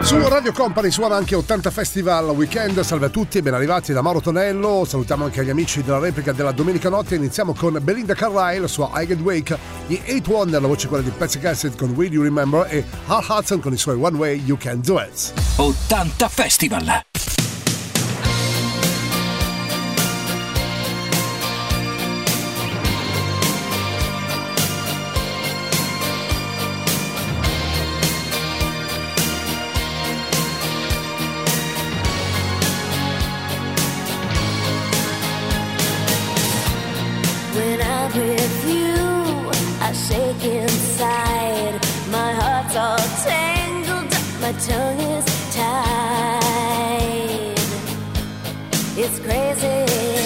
Su Radio Company suona anche 80 Festival Weekend. Salve a tutti e ben arrivati da Mauro Tonello. Salutiamo anche gli amici della replica della domenica notte. Iniziamo con Belinda Carlisle, sua I Get Wake, gli Eighth Wonder, la voce quella di Patsy Cassidy con Will You Remember, e Hal Hudson con i suoi One Way, You Can Do It. 80 Festival. Tongue is tied. It's crazy.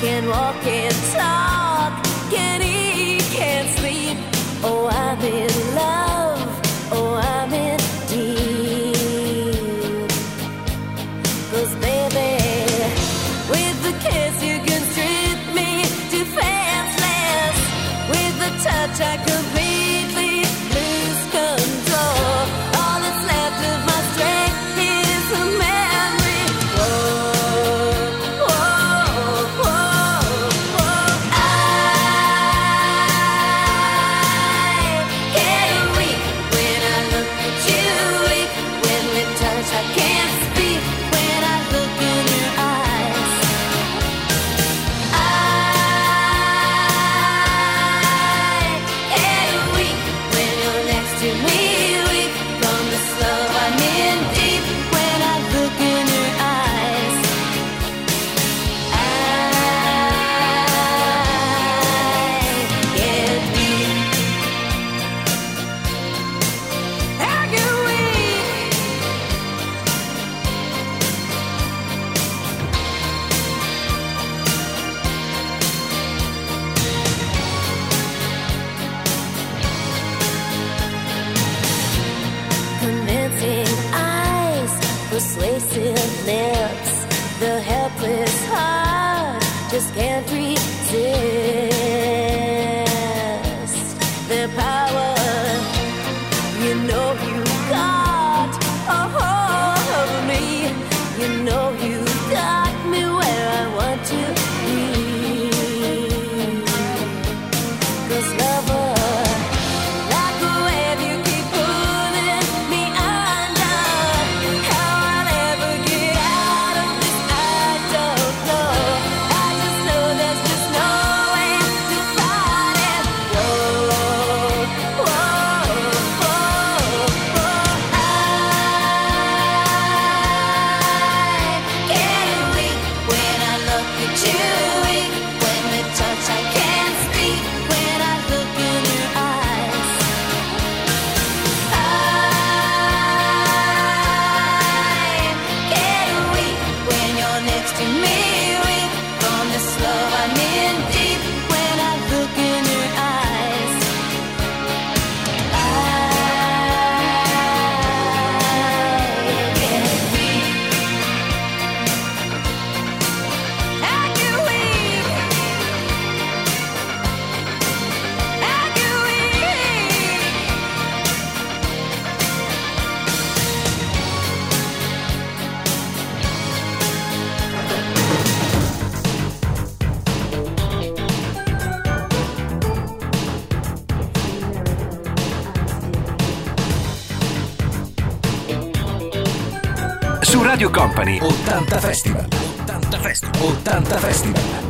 Can't walk, can't talk, can't eat, can't sleep. Oh, I'm in love. Oh, I'm in deep. 'Cause baby, with a kiss you can strip me defenseless. With a touch I completely lose control. Persuasive lips, the helpless heart just can't resist their power. You know you got a hold of me. You know you got me where I want to be. 'Cause lover, like a wave you keep pulling me under. Su Radio Company 80 Festival. 80 Festival. 80 Festival.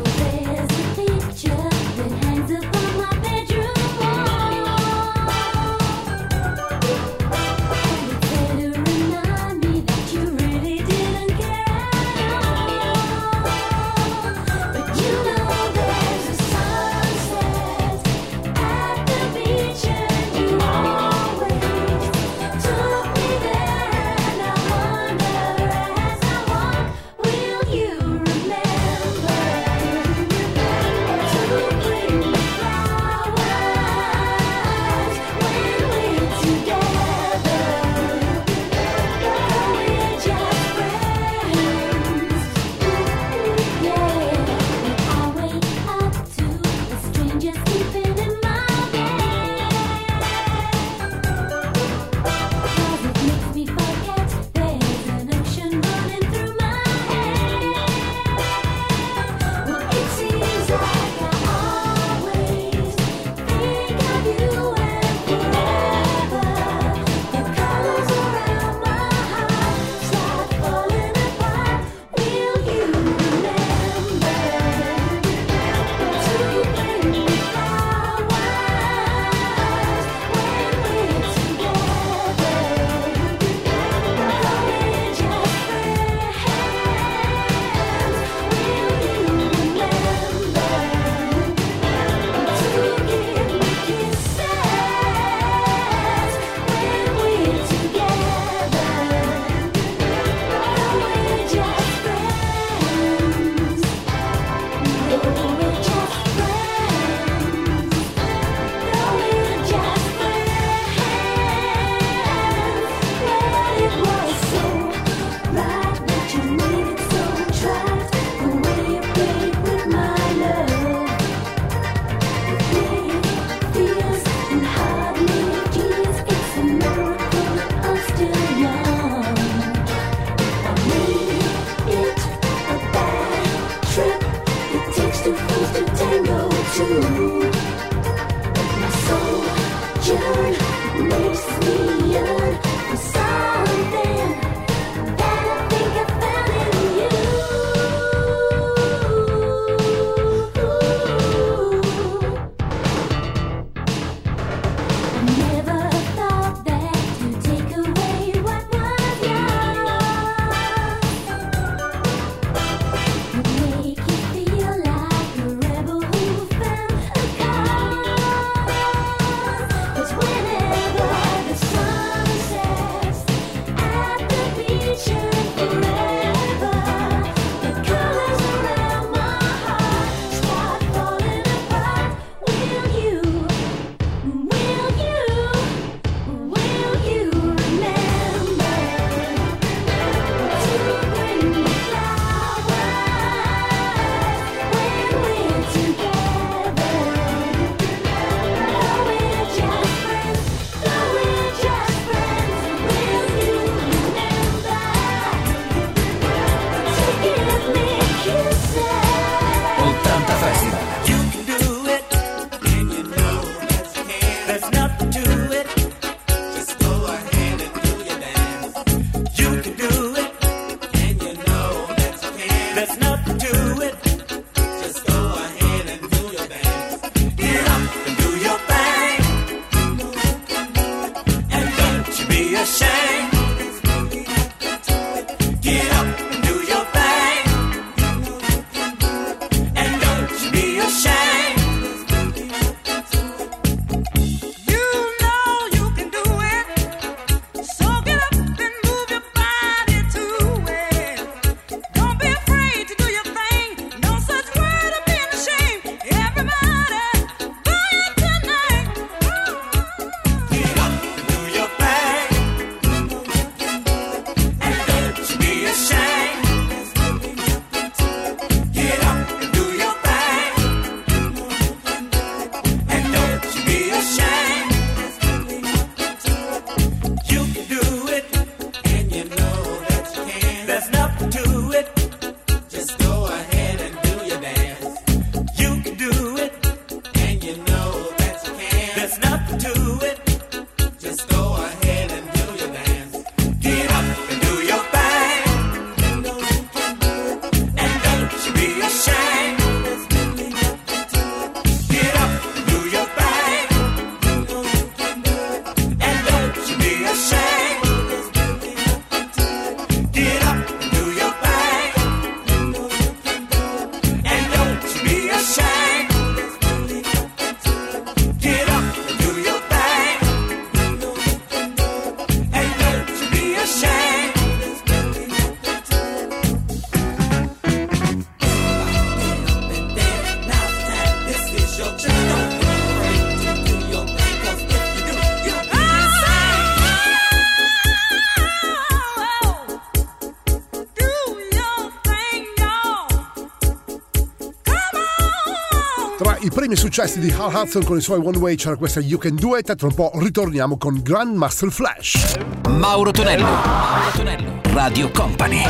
I primi successi di Hal Hudson con i suoi One Way c'era questa You Can Do It, e tra un po' ritorniamo con Grand Master Flash. Mauro Tonello, Mauro Tonello, Radio Company.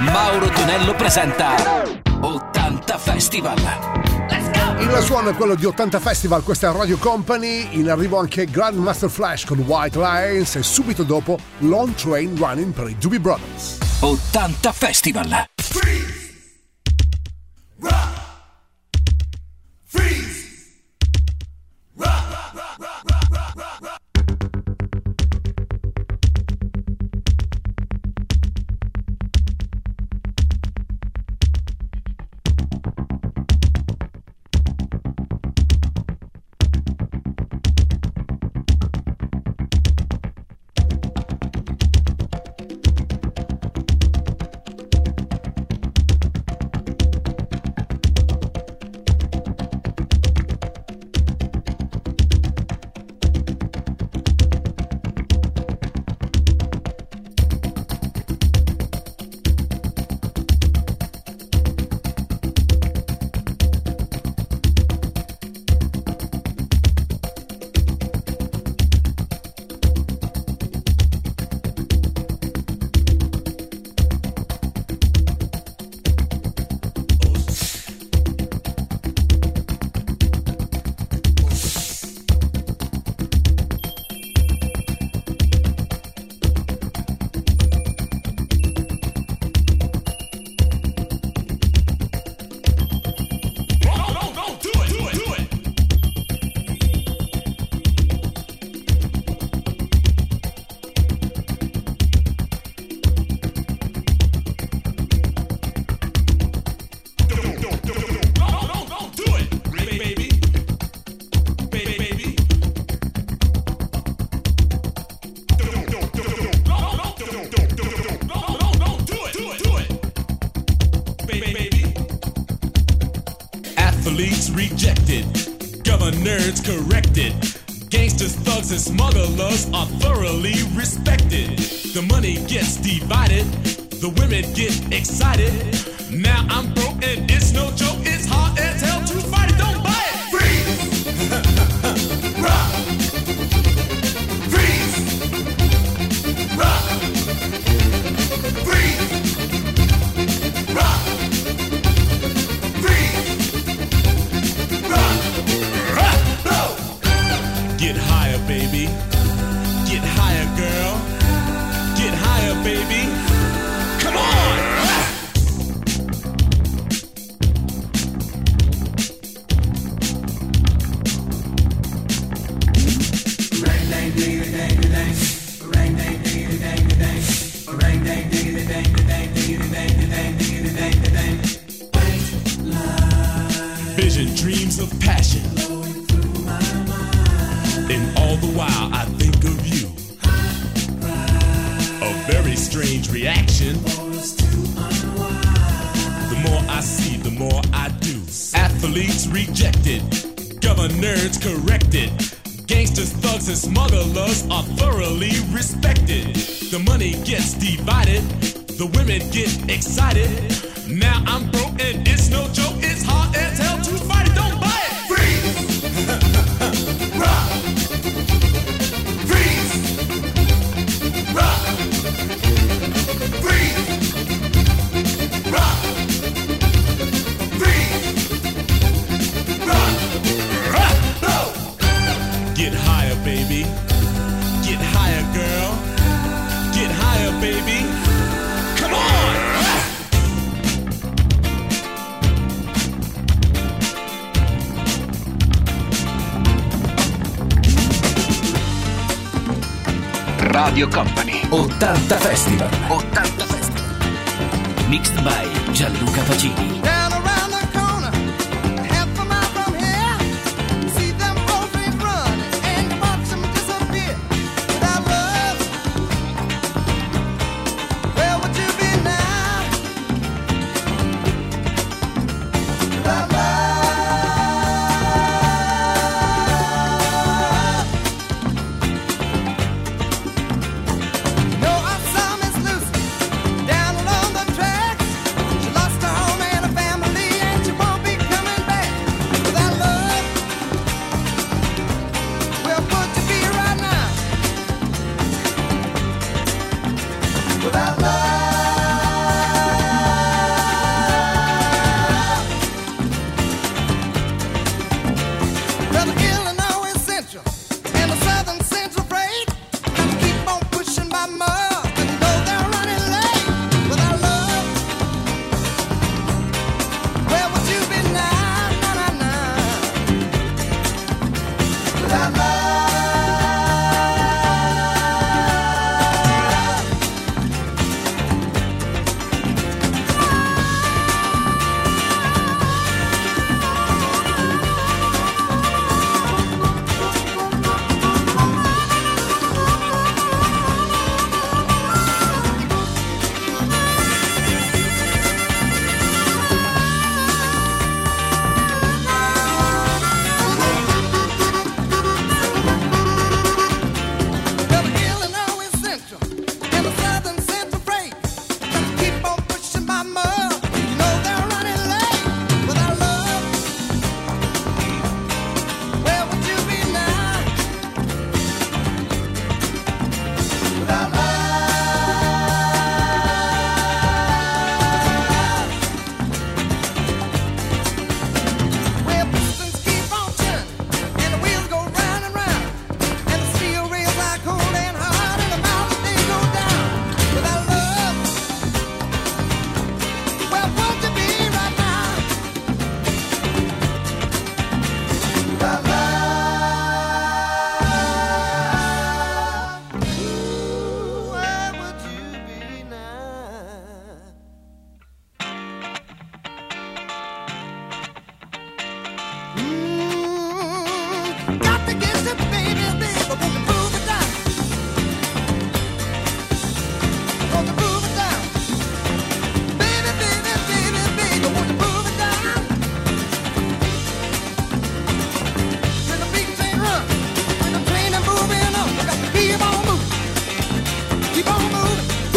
Mauro Tonello presenta 80 Festival. Il suono è quello di 80 Festival, questa è Radio Company, in arrivo anche Grand Master Flash con White Lines e subito dopo Long Train Running per i Doobie Brothers. 80 Festival. rejected, governors corrected, gangsters, thugs, and smugglers are thoroughly respected. The money gets divided, the women get excited. Now I'm broke and it's no joke, it's hard as hell to fight it, don't buy it! Freeze! Rock! Freeze! Rock! Freeze! Rock! Freeze! Rock! Rock! Blow! Get higher, baby. Get higher, girl. Get higher, baby. Come on! Vision, dreams of passion, flowing through my mind. And all the while I think of you. A very strange reaction. The more I see, the more I do. Athletes rejected, governors corrected, gangsters, thugs, and smugglers are thoroughly respected. The money gets divided, the women get excited. Now I'm broke and it's no joke, it's hard as hell to fight it, don't buy it! Freeze! Rock! Freeze! Rock! Freeze! Rock! Freeze! Rock! Rock! Blow! Get higher, baby. Get higher, girl. Get higher, baby. Come on! Radio Company. 80 Festival. 80 Festival. Mixed by Gianluca Pacini.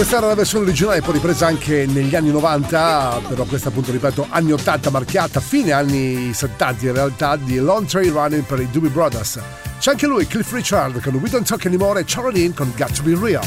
Questa era la versione originale, poi ripresa anche negli anni 90, però questa appunto, ripeto, anni 80, marchiata fine anni 70 in realtà, di Long Trail Running per i Doobie Brothers. C'è anche lui, Cliff Richard, con We Don't Talk Anymore e Charlene con Got To Be Real.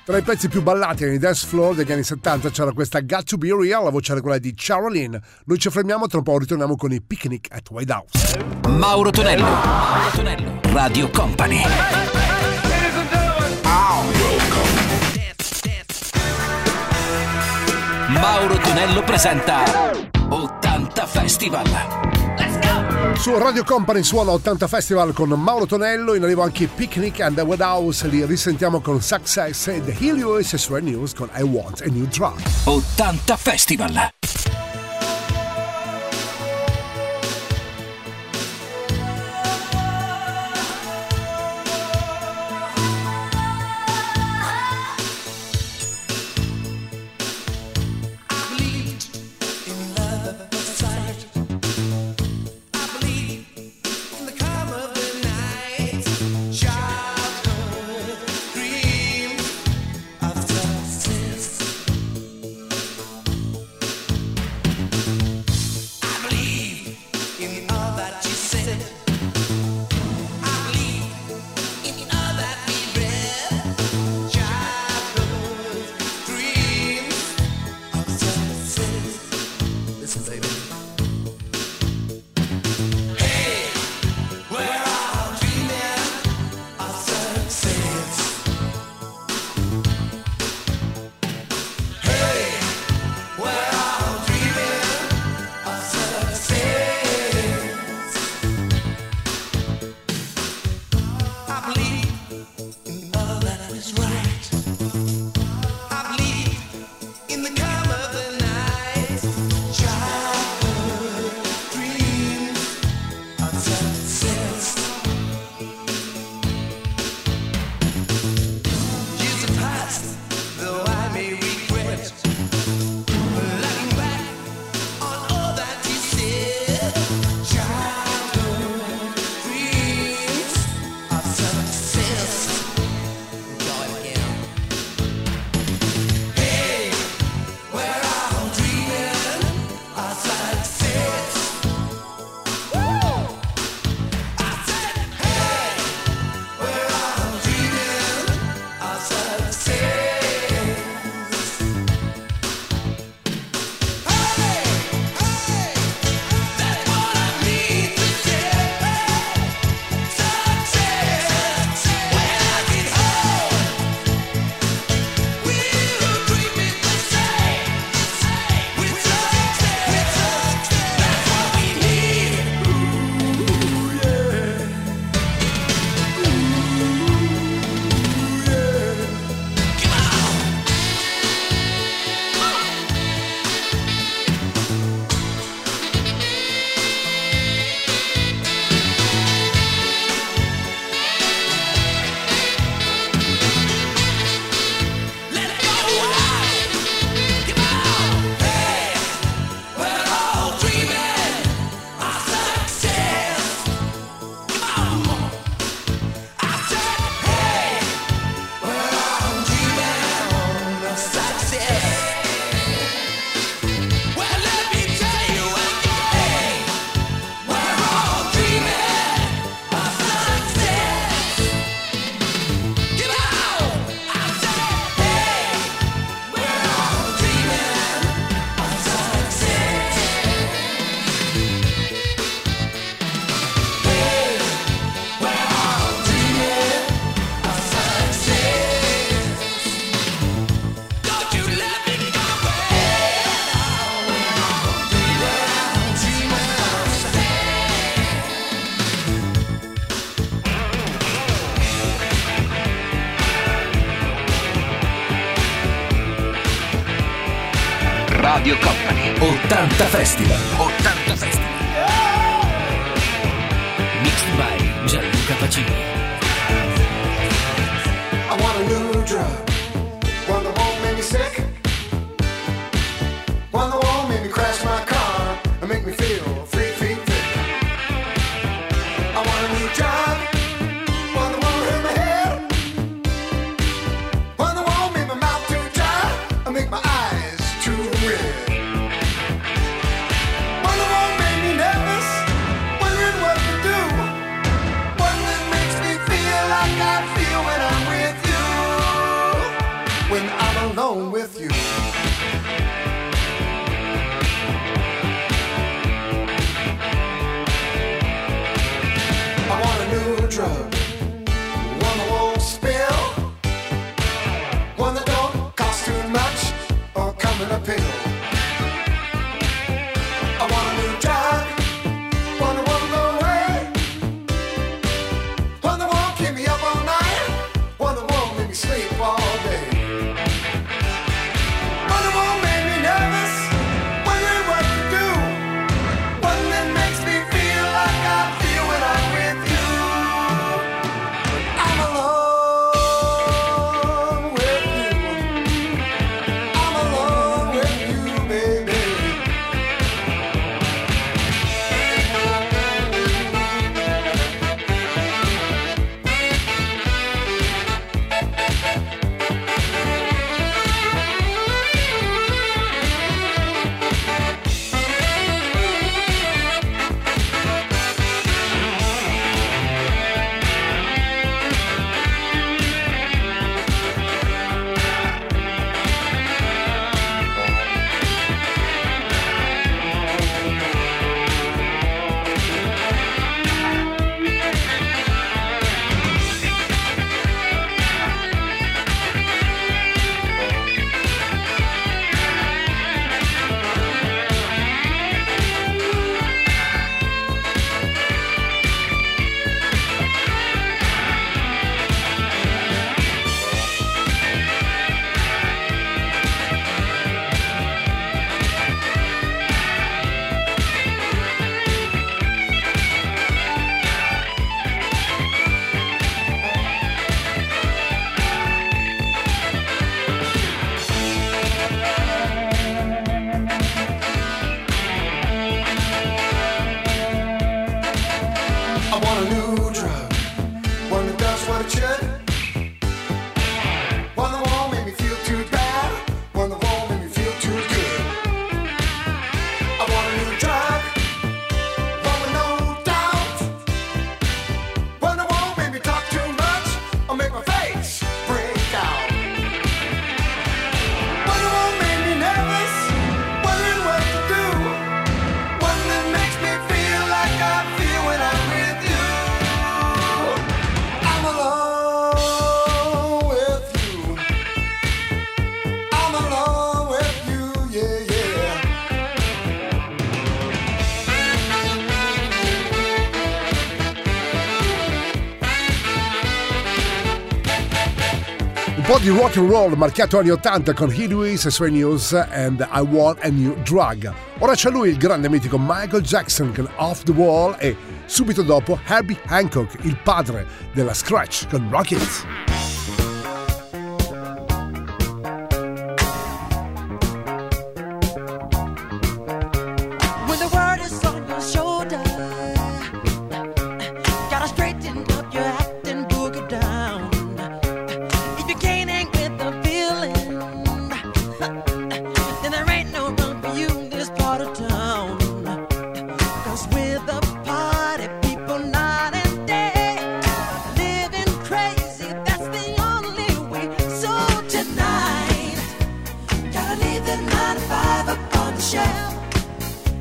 Tra i pezzi più ballati nei dance floor degli anni 70 c'era questa Got to Be Real, la voce era quella di Charlene. Noi ci fermiamo, tra un po' ritorniamo con i Picnic at White House. Mauro Tonello, Mauro Tonello, Radio Company. Mauro Tonello presenta 80 Festival. Let's go! Su Radio Company suona 80 Festival con Mauro Tonello, in arrivo anche Picnic and the White House, li risentiamo con Success e The Helios e su News con I Want a New Drug. 80 Festival. Radio Company, 80 Festival, 80 Festival. Mixed by Gianluca Pacini. I want a new drug. One that won't make me sick. One that won't make me crash my car and make me feel 3 feet thick. I want a new job. One that won't hurt my head. One that won't make my mouth too dry and make my eyes too red. I feel when I'm with you. alone with you. I want a new drug, one that won't spill, one that don't cost too much or come in a pill. I want a new drug, one that won't go away, one that won't keep me up all night, one that won't make me sleep all day, one that won't make me nervous, wondering what to do, one that makes me feel like I feel when I'm with you. I'm alone with you. I'm alone with you, baby. I want a new drug, one that does what it should, one that won't make me feel too bad, one that won't make me feel too good. I want a new drug, one with no doubt, one that won't make me talk too much or make my face break out, one that won't make me nervous, wondering what to do, one that makes me feel like I feel when I'm with you. I'm alone with you. I'm alone with you, yeah, yeah. Un po' di rock and roll marchiato anni 80 con Huey Lewis and the News and I Want a New Drug. Ora c'è lui, il grande mitico Michael Jackson con Off the Wall e subito dopo Herbie Hancock, il padre della scratch con Rocket. When the world is on your shoulder, gotta straighten up your act and book it down. If you can't hang with the feeling, then there ain't no room for you in this part of town. Cause with the party people night and day, living crazy, that's the only way. So tonight, gotta leave the 9 to 5 up on the shelf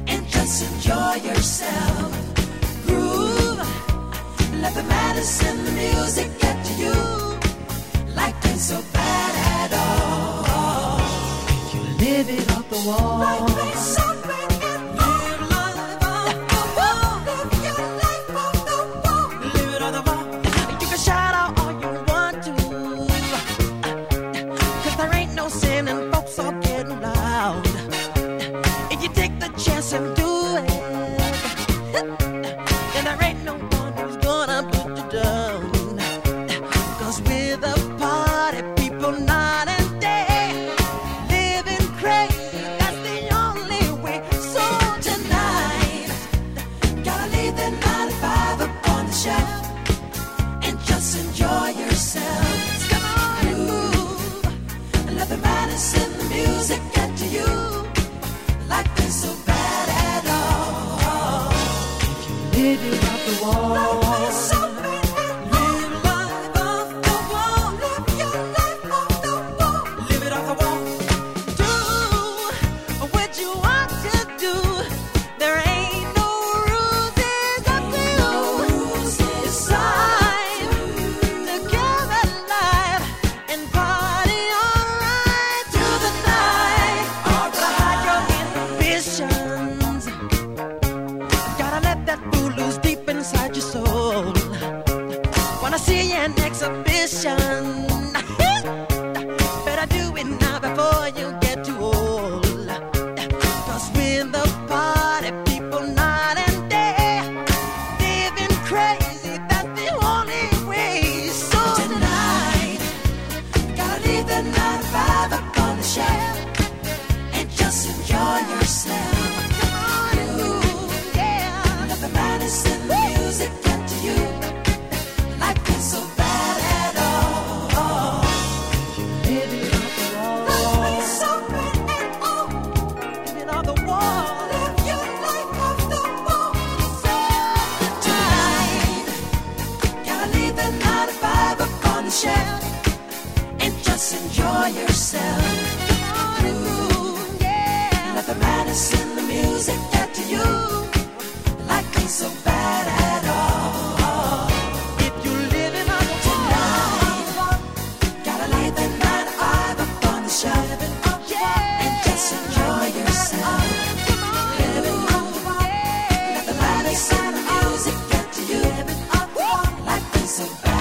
and just enjoy yourself. Groove, let the madness in the music get to you. Life ain't so bad at all. You live it off the wall. Life ain't so bad at all. Live life on the wall. Live your life on the wall. Live it on the wall. You can shout out all you want to, cause there ain't no sin and folks are getting loud. If you take the chance and do it, then there ain't no one who's gonna put you down. Cause with a party people night and day, living crazy, that's the only way. So tonight, gotta leave the 9 to 5 up on the shelf and just enjoy yourself. Come on, groove, let the madness in the music get to you. Life ain't so bad at all. Live it off the wall. Life ain't so bad at all. Live life off the wall. Live your life off the wall. Live it off the wall. exhibition. Better do it now before you get too old, 'cause we're the party people night and day, living crazy, that's the only way. So tonight, gotta leave the 9 to 5 up on the shelf, and just enjoy yourself. Enjoy yourself. Ooh, yeah. Let the madness in the music get to you. Life ain't so bad at all. If you're living on the tonight, gotta lay the 9 to 5 up on the shelf, yeah. And just enjoy yourself. Ooh, yeah. Let the madness in the music get to you. Life ain't so bad.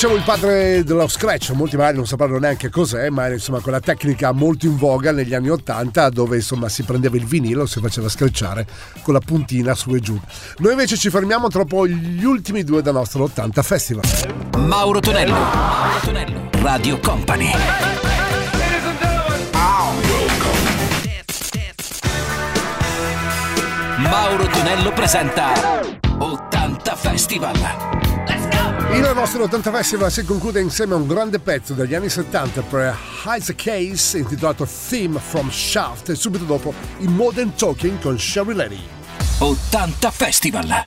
Dicevo il padre dello scratch, molti magari non sapranno neanche cos'è, ma insomma quella tecnica molto in voga negli anni '80 dove insomma si prendeva il vinilo e si faceva scratchare con la puntina su e giù. Noi invece ci fermiamo tra poco gli ultimi due del nostro 80 Festival. Mauro Tonello, Radio Company. Mauro Tonello presenta 80 Festival. Il nostro 80 Festival si conclude insieme a un grande pezzo degli anni 70 per Isaac Hayes intitolato Theme from Shaft e subito dopo i Modern Talking con Sherry Lady. 80 Festival.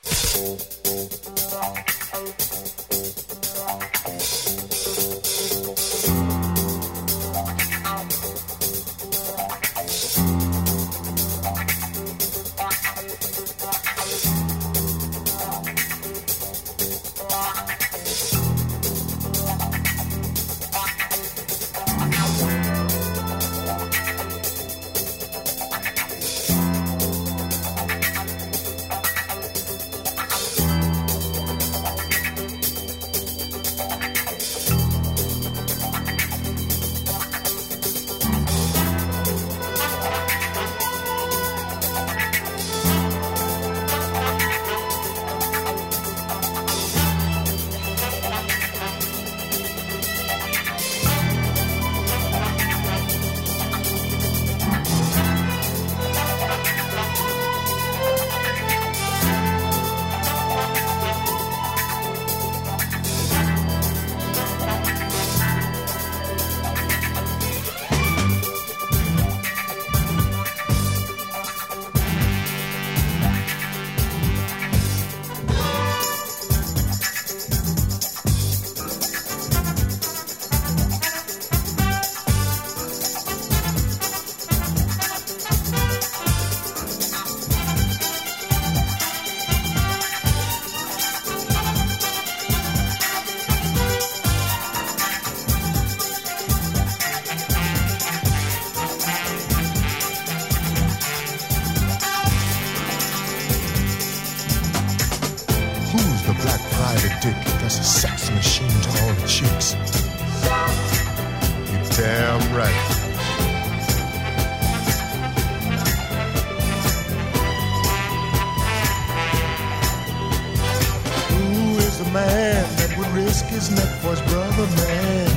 man that would risk his neck for his brother, man.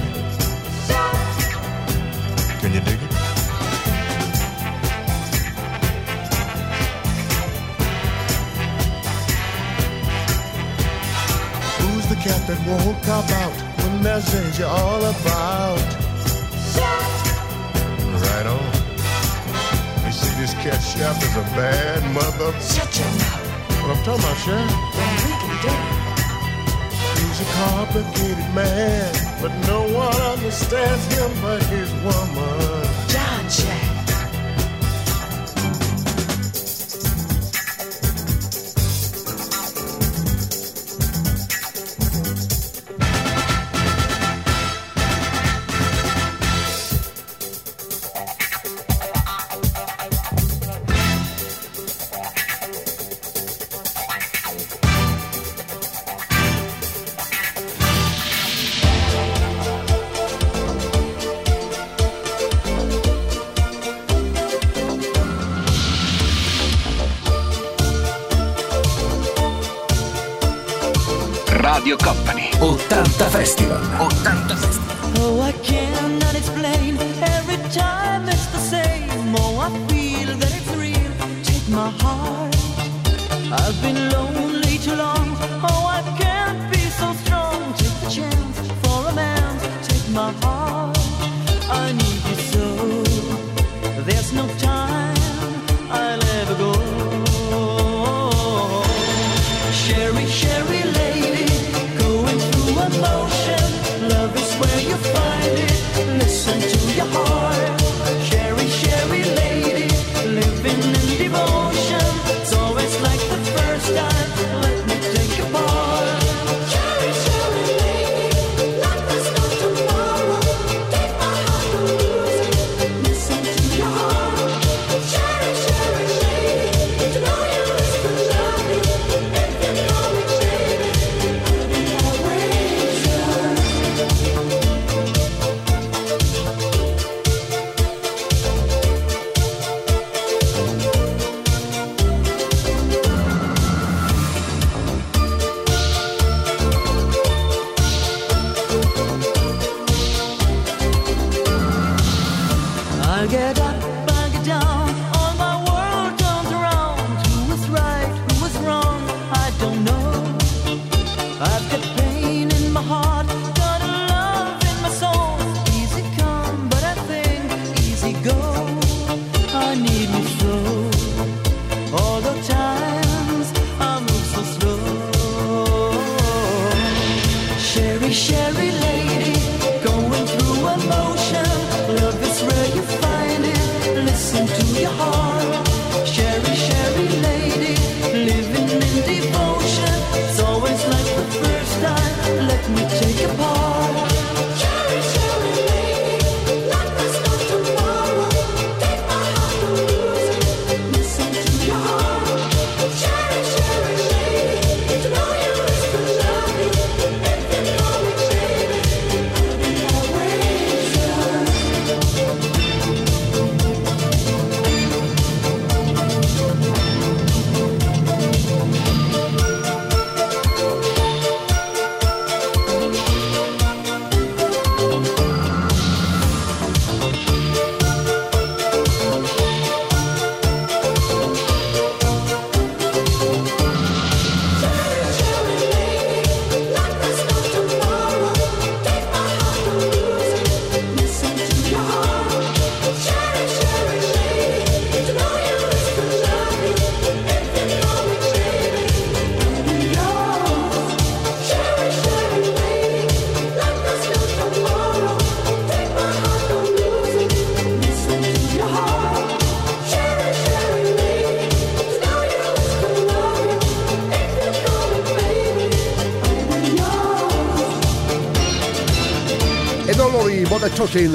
Can you dig it? Who's the cat that won't cop out when there's danger all about? Right on. You see, this cat Shaft is a bad mother. Shut your mouth. What I'm talking about, Shaft? He's a complicated man, but no one understands him but his woman. John Jack. Radio Company 80 Festival. 80 Festival. Oh, I cannot explain. Every time it's the same. Oh, I feel that it's real. Take my heart. I've been lonely too long. Oh, I can't be so strong. Take the chance for a man. Take my heart. I need you so. There's no time I'll ever go. Sherry, Sherry lady, going through emotion. Love is where you find it. Listen to your heart. Sherry, Sherry lady, living in devotion. It's always like the first time. Let me take a part. Sherry, Sherry lady, life is not tomorrow. Take my heart to lose. Listen to your heart. Sherry, Sherry lady, to know you is to love me.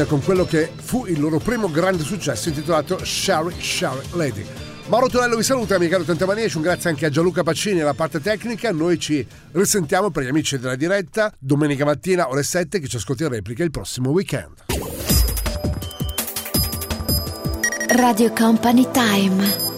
Con quello che fu il loro primo grande successo intitolato Sherry Sherry Lady. Mauro Tonello vi saluta, amici caro Tantamanation, grazie anche a Gianluca Pacini alla parte tecnica. Noi ci risentiamo per gli amici della diretta domenica mattina ore 7 che ci ascolti in replica il prossimo weekend. Radio Company Time.